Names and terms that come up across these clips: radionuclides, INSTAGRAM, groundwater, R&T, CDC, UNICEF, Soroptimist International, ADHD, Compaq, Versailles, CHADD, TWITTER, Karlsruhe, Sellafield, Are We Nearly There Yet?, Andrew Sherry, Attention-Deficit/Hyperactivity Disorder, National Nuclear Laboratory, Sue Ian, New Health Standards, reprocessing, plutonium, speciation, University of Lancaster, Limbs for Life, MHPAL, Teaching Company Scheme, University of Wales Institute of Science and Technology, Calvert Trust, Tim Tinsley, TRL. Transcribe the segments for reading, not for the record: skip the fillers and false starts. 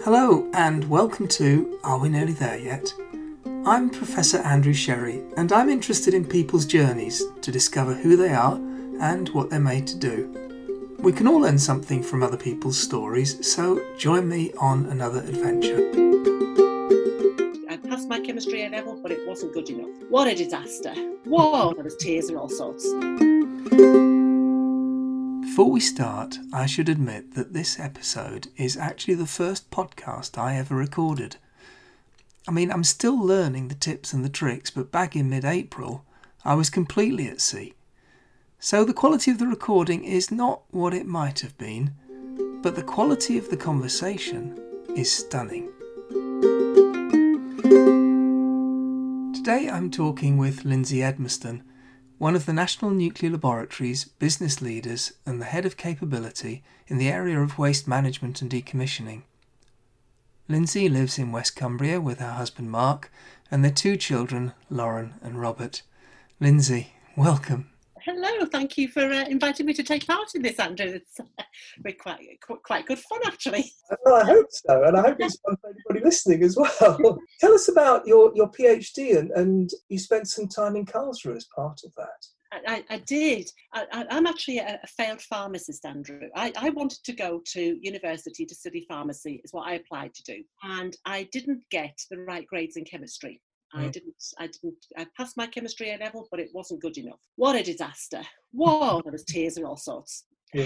Hello and welcome to Are We Nearly There Yet? I'm Professor Andrew Sherry and I'm interested in people's journeys to discover who they are and what they're made to do. We can all learn something from other people's stories, so join me on another adventure. My chemistry A level, but it wasn't good enough. What a disaster. Whoa, there was tears and all sorts. Before we start, I should admit that this episode is actually the first podcast I ever recorded. I mean, I'm still learning the tips and the tricks, but back in mid-April, I was completely at sea. So the quality of the recording is not what it might have been, but the quality of the conversation is stunning. Today I'm talking with Lindsay Edmiston, one of the National Nuclear Laboratory's business leaders and the head of capability in the area of waste management and decommissioning. Lindsay lives in West Cumbria with her husband Mark and their two children, Lauren and Robert. Lindsay, welcome. Hello, thank you for inviting me to take part in this, Andrew. It's been quite good fun, actually. Well, I hope so, and I hope it's fun for anybody listening as well. Tell us about your PhD, and you spent some time in Karlsruhe as part of that. I did. I'm actually a failed pharmacist, Andrew. I wanted to go to university to study pharmacy, is what I applied to do, and I didn't get the right grades in chemistry. I passed my chemistry A level, but it wasn't good enough. What a disaster. Whoa, there was tears and all sorts. Yeah.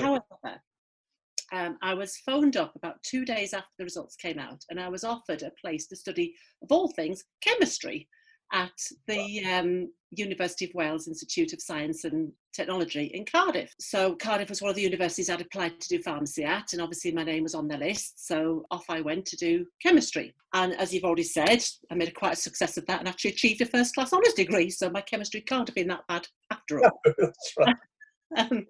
However, I was phoned up about 2 days after the results came out, and I was offered a place to study, of all things, chemistry at the University of Wales Institute of Science and Technology in Cardiff. So Cardiff was one of the universities I'd applied to do pharmacy at, and obviously my name was on the list, so off I went to do chemistry. And as you've already said, I made quite a success of that and actually achieved a first-class honours degree, so my chemistry can't have been that bad after all. That's right.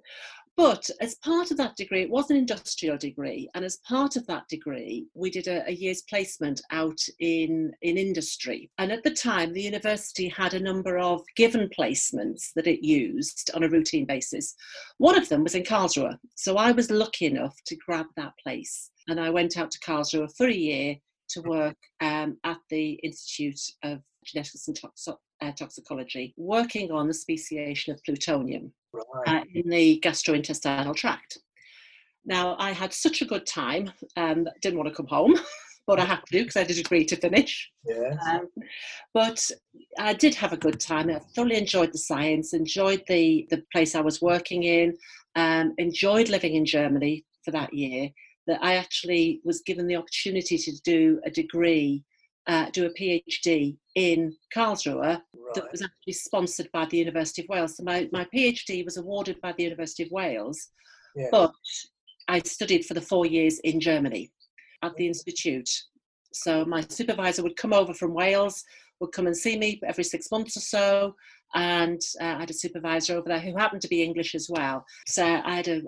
But as part of that degree, it was an industrial degree, and as part of that degree, we did a year's placement out in industry. And at the time, the university had a number of given placements that it used on a routine basis. One of them was in Karlsruhe, so I was lucky enough to grab that place, and I went out to Karlsruhe for a year to work at the Institute of Genetics and Toxicology, working on the speciation of plutonium. Right. In the gastrointestinal tract. Now, I had such a good time, didn't want to come home, but I had to because I had a degree to finish. Yes. But I did have a good time. I thoroughly enjoyed the science, enjoyed the place I was working in, enjoyed living in Germany for that year, that I actually was given the opportunity to do a degree, do a PhD in Karlsruhe. Right. That was actually sponsored by the University of Wales. So my PhD was awarded by the University of Wales, yes. But I studied for the 4 years in Germany at the institute. So my supervisor would come over from Wales, would come and see me every 6 months or so, and I had a supervisor over there who happened to be English as well. So I had a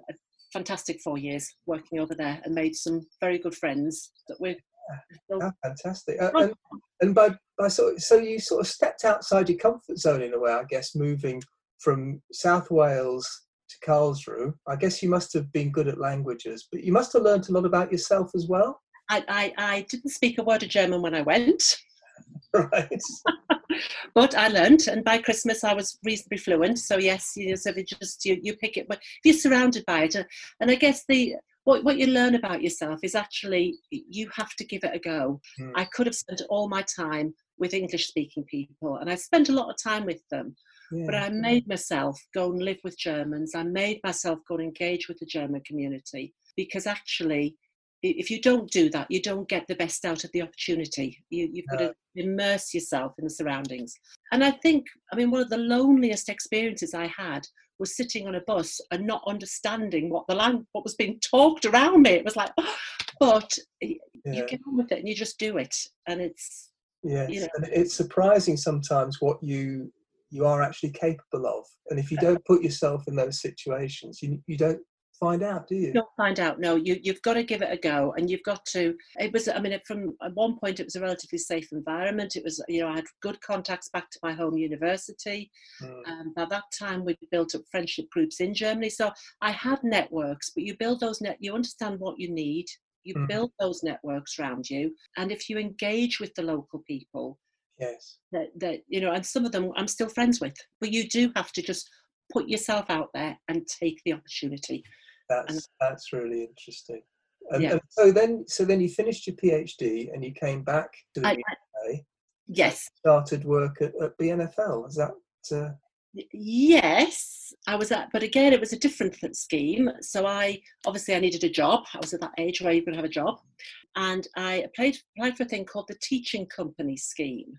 fantastic 4 years working over there and made some very good friends that we're oh, fantastic. And by so you sort of stepped outside your comfort zone in a way, I guess, moving from South Wales to Karlsruhe. I guess you must have been good at languages, but you must have learnt a lot about yourself as well. I didn't speak a word of German when I went. Right. But I learnt, and by Christmas I was reasonably fluent. So yes, so you pick it, but you're surrounded by it, and I guess what you learn about yourself is actually you have to give it a go. Mm. I could have spent all my time with English-speaking people, and I spent a lot of time with them, but I made myself go and live with Germans. I made myself go and engage with the German community, because actually, if you don't do that, you don't get the best out of the opportunity. You've got to immerse yourself in the surroundings. And I think, one of the loneliest experiences I had was sitting on a bus and not understanding what was being talked around me. It was like, you get on with it and you just do it. And it's and it's surprising sometimes what you are actually capable of. And if you don't put yourself in those situations, you don't find out, do you? Not find out, no. You've got to give it a go, and you've got to, it was, I mean, from at one point it was a relatively safe environment. It was, you know, I had good contacts back to my home university. By that time we'd built up friendship groups in Germany, so I had networks, but you build those you understand what you need, you build those networks around you, and if you engage with the local people, yes, that you know, and some of them I'm still friends with, but you do have to just put yourself out there and take the opportunity. That's really interesting. And so then you finished your PhD and you came back to the UK. Yes. Started work at BNFL. Is that? Yes, I was at, but again, it was a different scheme. So I needed a job. I was at that age where you could have a job, and I applied for a thing called the Teaching Company Scheme.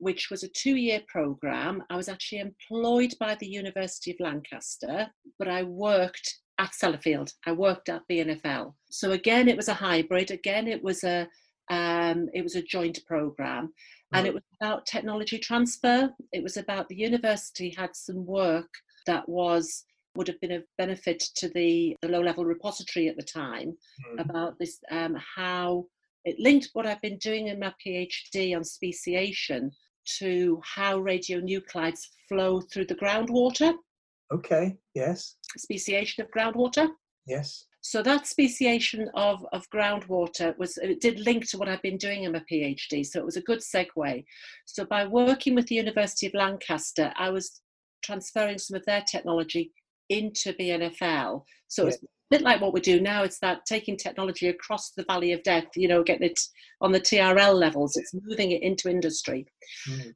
Which was a 2-year programme. I was actually employed by the University of Lancaster, but I worked at Sellafield. I worked at BNFL. So again, it was a hybrid. Again, it was a joint programme, and it was about technology transfer. It was about the university had some work that would have been of benefit to the low-level repository at the time, about this how. It linked what I've been doing in my PhD on speciation to how radionuclides flow through the groundwater. Okay, yes. Speciation of groundwater. Yes. So that speciation of groundwater did link to what I've been doing in my PhD, so it was a good segue. So by working with the University of Lancaster, I was transferring some of their technology into BNFL. So it was a bit like what we do now. It's that taking technology across the valley of death, you know, getting it on the TRL levels, it's moving it into industry.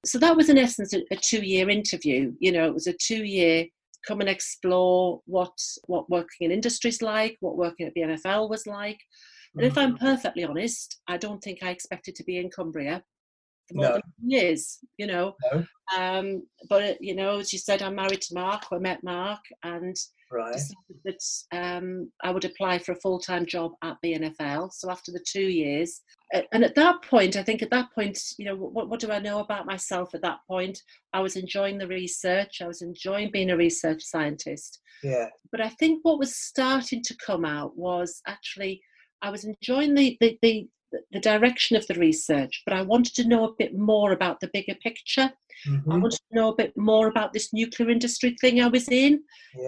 So that was in essence a 2-year interview. You know, it was a 2-year come and explore what working in industry's like, what working at BNFL was like. And if I'm perfectly honest, I don't think I expected to be in Cumbria for more than years, you know. But, you know, as you said, I'm married to Mark, I met Mark, and decided that I would apply for a full-time job at BNFL. So after the 2 years, and at that point, you know, what do I know about myself at that point? I was enjoying the research. I was enjoying being a research scientist. Yeah. But I think what was starting to come out was actually I was enjoying the direction of the research, but I wanted to know a bit more about the bigger picture. I wanted to know a bit more about this nuclear industry thing I was in.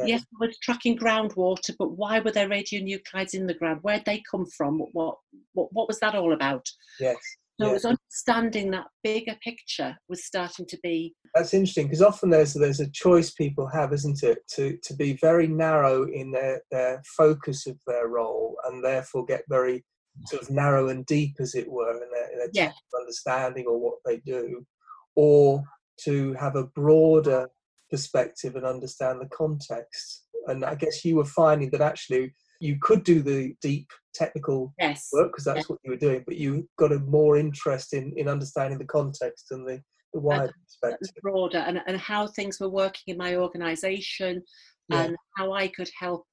Yes, I was tracking groundwater, but why were there radionuclides in the ground? Where'd they come from? What was that all about? Yes. So it was understanding that bigger picture was starting to be... That's interesting, because often there's a choice people have, isn't it, to be very narrow in their focus of their role, and therefore get very sort of narrow and deep, as it were, in their understanding or what they do, or to have a broader perspective and understand the context. And I guess you were finding that actually you could do the deep technical work, because that's what you were doing, but you got a more interest in understanding the context and the wider perspective. Broader, and how things were working in my organisation, and how I could help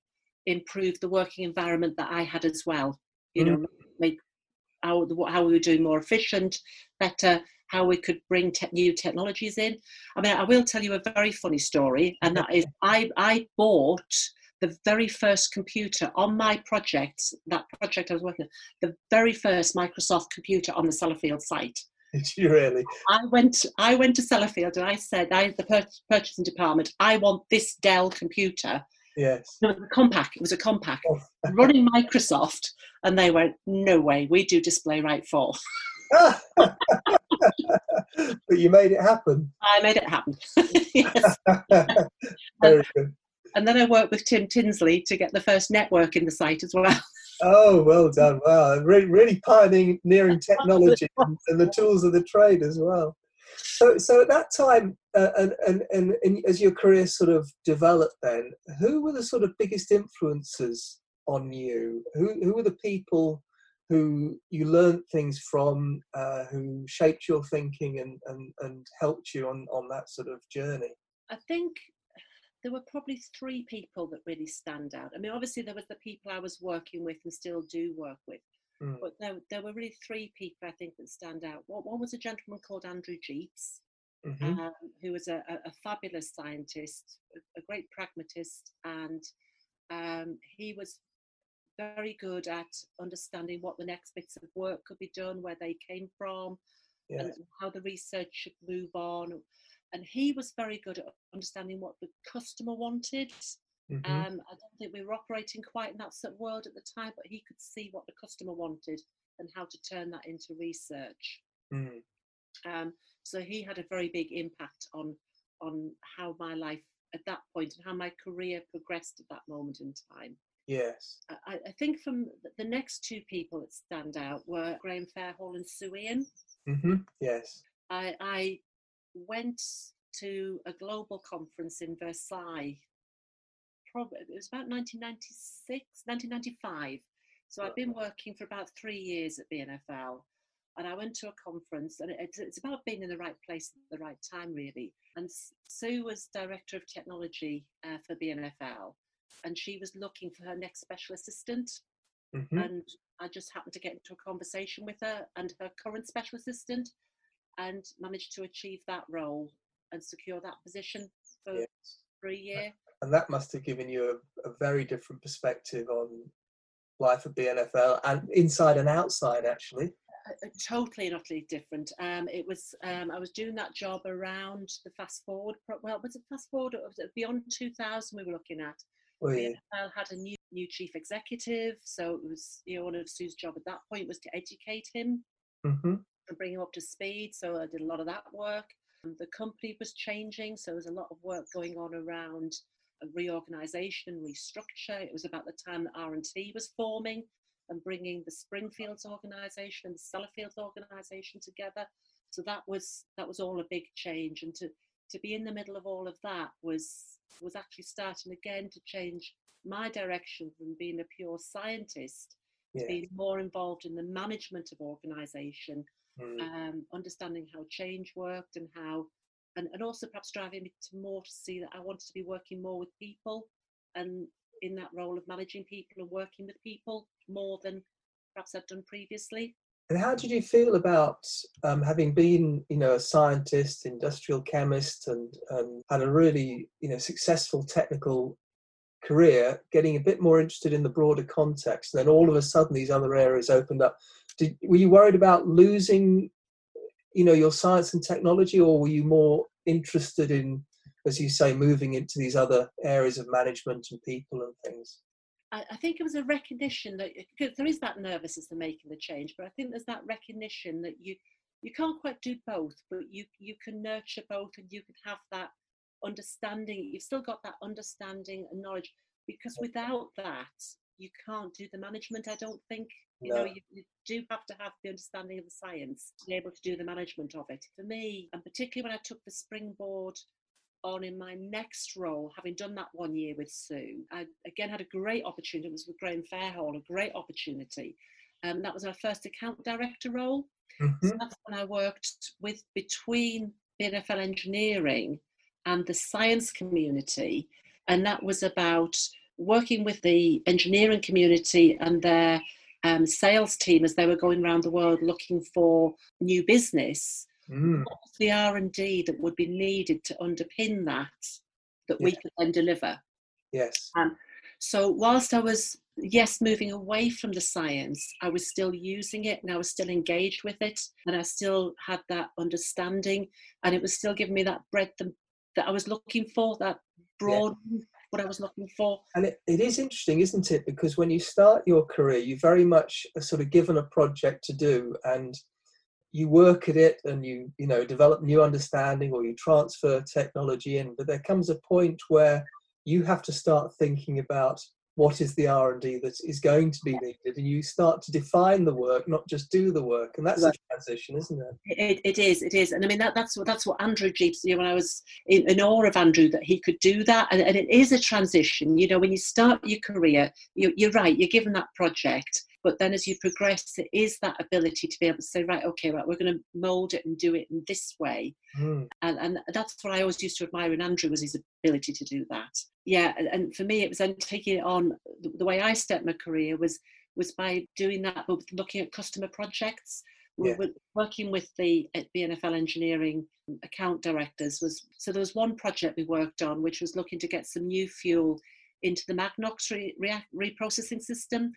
improve the working environment that I had as well. You know, make how we were doing more efficient, better, how we could bring new technologies in. I mean, I will tell you a very funny story, and that is I bought the very first computer on my project, that project I was working on, the very first Microsoft computer on the Sellafield site. Did you really? I went to Sellafield and I said, the purchasing department, I want this Dell computer. Yes. No, it was a Compaq running Microsoft, and they went, no way, we do DisplayWrite 4. But you made it happen. I made it happen. Yes. Very good. And then I worked with Tim Tinsley to get the first network in the site as well. Oh, well done. Wow. Really pioneering technology and the tools of the trade as well. So at that time, and as your career sort of developed then, who were the sort of biggest influences on you? Who were the people who you learnt things from, who shaped your thinking and helped you on that sort of journey? I think there were probably 3 people that really stand out. I mean, obviously there was the people I was working with and still do work with. But there were really 3 people, I think, that stand out. One was a gentleman called Andrew Jeeps, who was a fabulous scientist, a great pragmatist, and He was very good at understanding what the next bits of work could be done, where they came from, yes, and how the research should move on. And he was very good at understanding what the customer wanted. Mm-hmm. I don't think we were operating quite in that sort of world at the time, but he could see what the customer wanted and how to turn that into research. Mm. So he had a very big impact on how my life at that point and how my career progressed at that moment in time. Yes. I think from the next two people that stand out were Graeme Fairhall and Sue Ian. Mm-hmm. Yes. I went to a global conference in Versailles. Probably, it was about 1996, 1995. So I've been working for about 3 years at BNFL, and I went to a conference, and it's about being in the right place at the right time, really. And Sue was Director of Technology for BNFL, and she was looking for her next special assistant. Mm-hmm. And I just happened to get into a conversation with her and her current special assistant, and managed to achieve that role and secure that position for, yes, for a year. And that must have given you a very different perspective on life at BNFL, and inside and outside, actually. Totally and utterly different. It was I was doing that job around the Fast Forward. Well, was it Fast Forward? Or was it Beyond 2000 we were looking at? Oh, yeah. BNFL had a new chief executive, so it was, you know, one of Sue's job at that point was to educate him, mm-hmm, and bring him up to speed. So I did a lot of that work. The company was changing, so there was a lot of work going on around reorganisation and restructure. It was about the time that R&T was forming and bringing the Springfields organisation and the Sellafield organisation together. So that was all a big change, and to be in the middle of all of that was actually starting again to change my direction from being a pure scientist, yeah, to being more involved in the management of organisation, understanding how change worked and how. And also perhaps driving me to more to see that I wanted to be working more with people, and in that role of managing people and working with people more than perhaps I've done previously. And how did you feel about having been, you know, a scientist, industrial chemist, and had a really, you know, successful technical career, getting a bit more interested in the broader context, and then all of a sudden these other areas opened up? Were you worried about losing, you know, your science and technology, or were you more interested in, as you say, moving into these other areas of management and people and things? I think it was a recognition that there is that nervousness in making the change, but I think there's that recognition that you can't quite do both, but you can nurture both, and you can have that understanding. You've still got that understanding and knowledge, because without that, you can't do the management, I don't think. You know, you do have to have the understanding of the science to be able to do the management of it. For me, and particularly when I took the springboard on in my next role, having done that 1 year with Sue, I again had a great opportunity. It was with Graeme Fairhall, a great opportunity. That was my first account director role. Mm-hmm. So that's when I worked between BNFL Engineering and the science community. And that was about working with the engineering community and their sales team as they were going around the world looking for new business. Mm. What was the R&D that would be needed to underpin that yeah, we could then deliver? Yes. So whilst I was, yes, moving away from the science, I was still using it, and I was still engaged with it, and I still had that understanding, and it was still giving me that breadth that I was looking for, that broad, yeah, what I was looking for. And it is interesting, isn't it? Because when you start your career, you very much are sort of given a project to do, and you work at it, and you know, develop new understanding, or you transfer technology in. But there comes a point where you have to start thinking about what is the R&D that is going to be needed, and you start to define the work, not just do the work. And that's a transition, isn't it? It is. And I mean, that's what Andrew Jeeps, you know, when I was in awe of Andrew, that he could do that. And it is a transition. You know, when you start your career, you're right, you're given that project, but then as you progress, it is that ability to be able to say, right, we're going to mould it and do it in this way. Mm. And that's what I always used to admire in Andrew, was his ability to do that. Yeah, and for me, it was then taking it on. The way I stepped my career was by doing that, but looking at customer projects. Yeah. We were working with the BNFL Engineering account directors. So there was one project we worked on, which was looking to get some new fuel into the Magnox reprocessing system,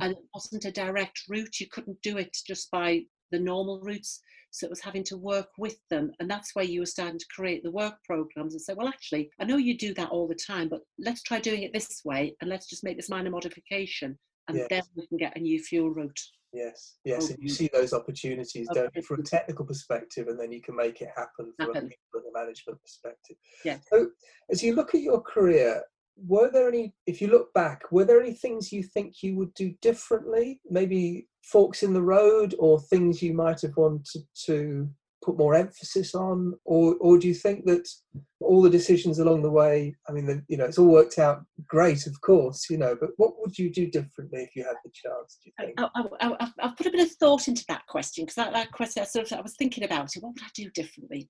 and it wasn't a direct route. You couldn't do it just by the normal routes, so it was having to work with them, and that's where you were starting to create the work programs and say, well, actually, I know you do that all the time, but let's try doing it this way, and let's just make this minor modification, and then we can get a new fuel route. Yes, yes, and you see those opportunities, don't you, from a technical perspective, and then you can make it happen from a management perspective. Yeah. So, as you look at your career, were there any, if you look back, were there any things you think you would do differently? Maybe forks in the road, or things you might have wanted to put more emphasis on, or do you think that all the decisions along the way, I mean, the, you know, it's all worked out great, of course, you know, but what would you do differently if you had the chance, do you think? I've put a bit of thought into that question, because that question, I was thinking about it, what would I do differently?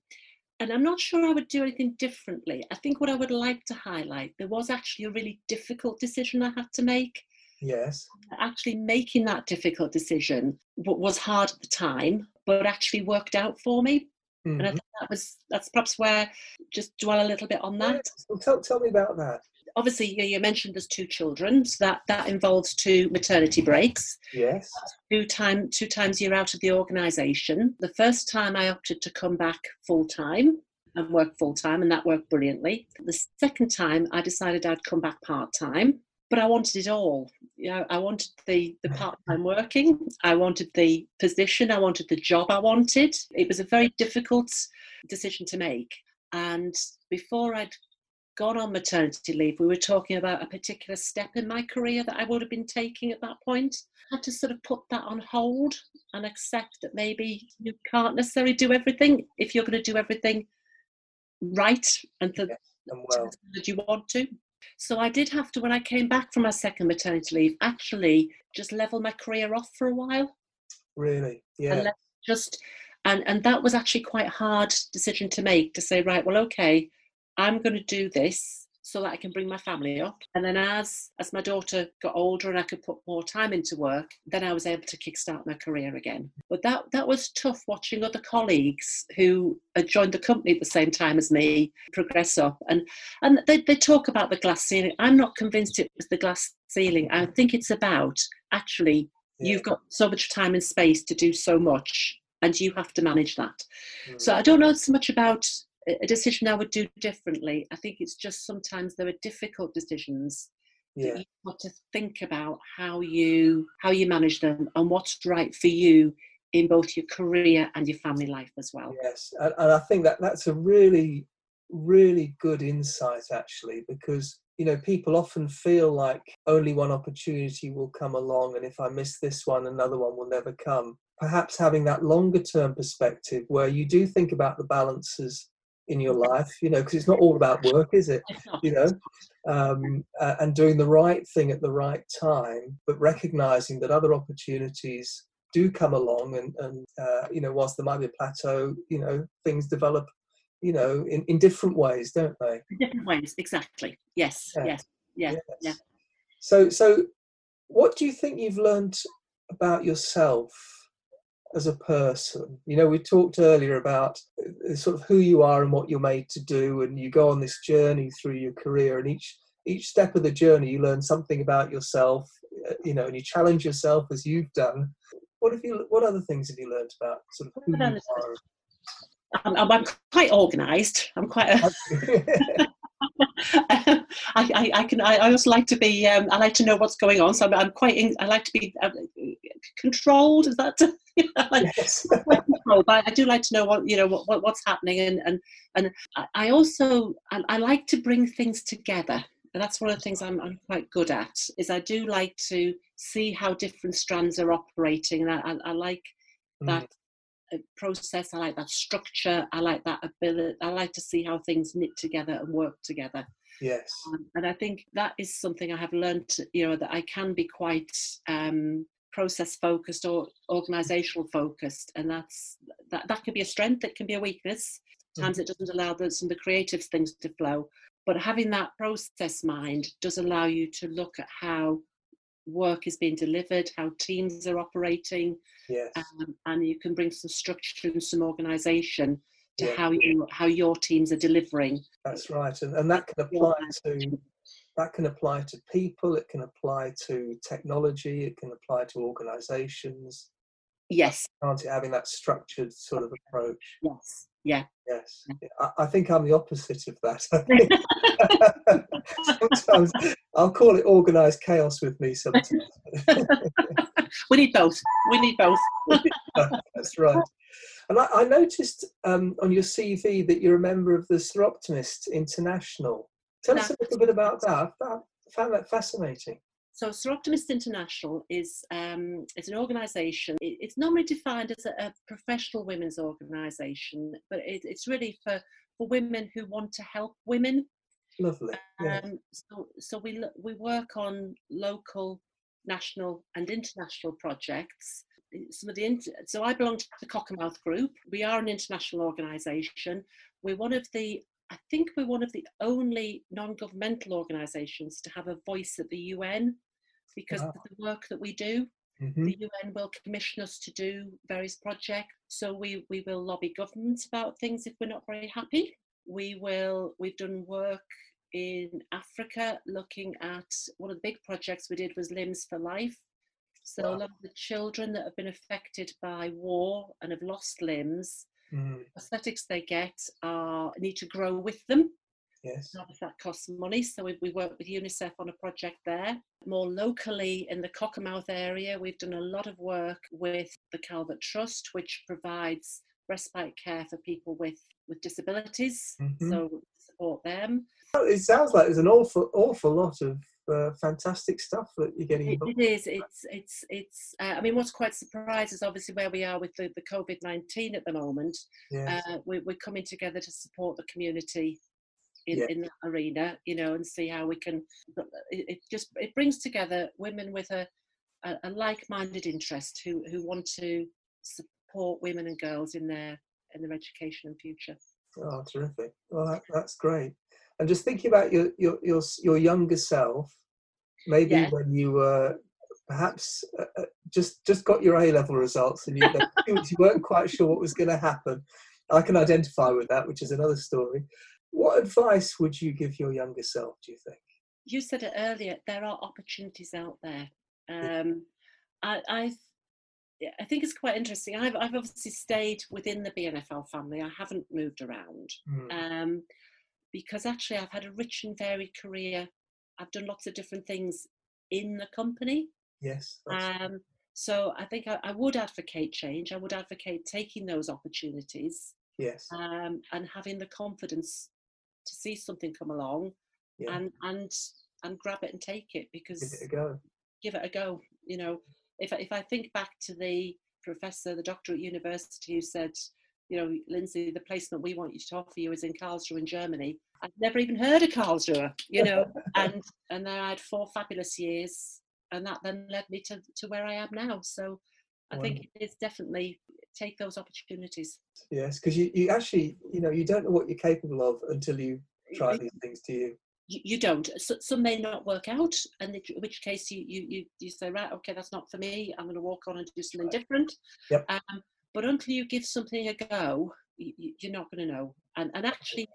And I'm not sure I would do anything differently. I think what I would like to highlight, there was actually a really difficult decision I had to make. Yes. Actually making that difficult decision was hard at the time, but actually worked out for me. Mm-hmm. And I think that's perhaps where, just dwell a little bit on that. Well, tell me about that. Obviously, you mentioned there's two children, so that involves two maternity breaks. Yes. Two times you're out of the organisation. The first time I opted to come back full-time and work full-time, and that worked brilliantly. The second time I decided I'd come back part-time, but I wanted it all. You know, I wanted the part-time working, I wanted the position, I wanted the job I wanted. It was a very difficult decision to make. And before I'd gone on maternity leave, we were talking about a particular step in my career that I would have been taking at that point. I had to sort of put that on hold and accept that maybe you can't necessarily do everything if you're going to do everything right and that you want to. So I did have to, when I came back from my second maternity leave, actually just level my career off for a while. Really? Yeah. And and that was actually quite a hard decision to make, to say, right, well, okay, I'm going to do this so that I can bring my family up. And then as my daughter got older and I could put more time into work, then I was able to kickstart my career again. But that was tough, watching other colleagues who had joined the company at the same time as me progress up. And they talk about the glass ceiling. I'm not convinced it was the glass ceiling. I think it's about, actually, you've got so much time and space to do so much, and you have to manage that. Mm. So I don't know so much about a decision I would do differently. I think it's just sometimes there are difficult decisions that you've got to think about how you manage them and what's right for you in both your career and your family life as well. Yes, and I think that's a really, really good insight, actually, because, you know, people often feel like only one opportunity will come along, and if I miss this one, another one will never come. Perhaps having that longer term perspective where you do think about the balances in your life, you know, because it's not all about work, is it? You know, and doing the right thing at the right time, but recognizing that other opportunities do come along, and you know, whilst there might be a plateau, you know, things develop, you know, in different ways, don't they? Different ways, exactly. Yes, yeah. Yes. So what do you think you've learned about yourself as a person? You know, we talked earlier about sort of who you are and what you're made to do, and you go on this journey through your career, and each step of the journey you learn something about yourself, you know, and you challenge yourself, as you've done. What other things have you learned about sort of who you are? I'm quite organised. I'm quite I always like to be I like to know what's going on, so I like to be controlled. Is that yes. But I do like to know what's happening, and I also I like to bring things together, and that's one of the things I'm quite good at, is I do like to see how different strands are operating, and I like that process. I like that structure. I like that ability. I like to see how things knit together and work together. Yes. And I think that is something I have learned, you know, that I can be quite process focused or organizational focused, and that can be a strength, it can be a weakness. Sometimes it doesn't allow some of the creative things to flow, but having that process mind does allow you to look at how work is being delivered, how teams are operating. Yes. And you can bring some structure and some organization to how your teams are delivering. That's right, and that can apply to That can apply to people, it can apply to technology, it can apply to organisations. Yes. Aren't it, having that structured sort of approach? Yes. Yeah. Yes. I think I'm the opposite of that. Sometimes I'll call it organised chaos with me sometimes. We need both. We need both. That's right. And I noticed on your CV that you're a member of the Soroptimist International. Tell us a little bit about that. I found that fascinating. So Soroptimist International is it's an organisation. It's normally defined as a professional women's organisation, but it's really for women who want to help women. Lovely. Yes. So we work on local, national and international projects. So I belong to the Cockermouth group. We are an international organisation. We're one of the only non-governmental organisations to have a voice at the UN because of the work that we do. Mm-hmm. The UN will commission us to do various projects. So we will lobby governments about things if we're not very happy. We've done work in Africa looking at, one of the big projects we did was Limbs for Life. So a lot of the children that have been affected by war and have lost limbs, prosthetics they get need to grow with them. Yes. Not if that costs money. So we work with UNICEF on a project there. More locally in the Cockermouth area, we've done a lot of work with the Calvert Trust, which provides respite care for people with disabilities. Mm-hmm. So we support them. Well, it sounds like there's an awful lot of fantastic stuff that you're getting involved. It is. It's. I mean, what's quite surprising is obviously where we are with the COVID-19 at the moment. Yes. We're coming together to support the community in that arena, and see how we can. It brings together women with a like-minded interest who want to support women and girls in their education and future. Oh, terrific! Well, that's great. And just thinking about your younger self, maybe when you were perhaps just got your A-level results and you weren't quite sure what was going to happen. I can identify with that, which is another story. What advice would you give your younger self, do you think? You said it earlier, there are opportunities out there. I think it's quite interesting. I've obviously stayed within the BNFL family. I haven't moved around. Because actually I've had a rich and varied career. I've done lots of different things in the company. Yes. So I think I would advocate change. I would advocate taking those opportunities. Yes. And having the confidence to see something come along and grab it and take it, because give it a go. If I think back to the professor, the doctor at university who said, Lindsay, the placement we want you to offer you is in Karlsruhe in Germany. I'd never even heard of Karlsruhe, and then I had 4 fabulous years, and that then led me to where I am now. So I think it is definitely take those opportunities. Yes, because you actually, you don't know what you're capable of until you try these things, do you? You don't. So, some may not work out, and in which case you say, right, okay, that's not for me. I'm going to walk on and do something different. Yep. But until you give something a go, you're not going to know. And actually,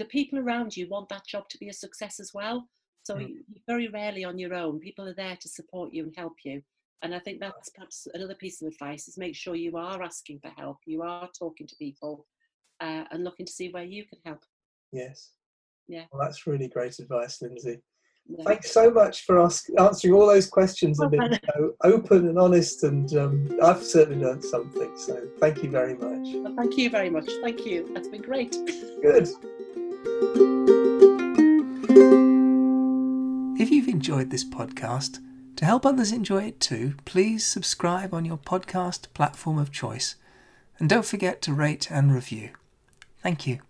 the people around you want that job to be a success as well. So you're very rarely on your own. People are there to support you and help you. And I think that's perhaps another piece of advice, is make sure you are asking for help, you are talking to people and looking to see where you can help. Yes. Yeah. Well, that's really great advice, Lindsay. Yeah. Thanks so much for answering all those questions and being so open and honest, and I've certainly learned something, so thank you very much. Well, thank you very much. Thank you. That's been great. Good. If you've enjoyed this podcast, to help others enjoy it too, please subscribe on your podcast platform of choice, and don't forget to rate and review. Thank you.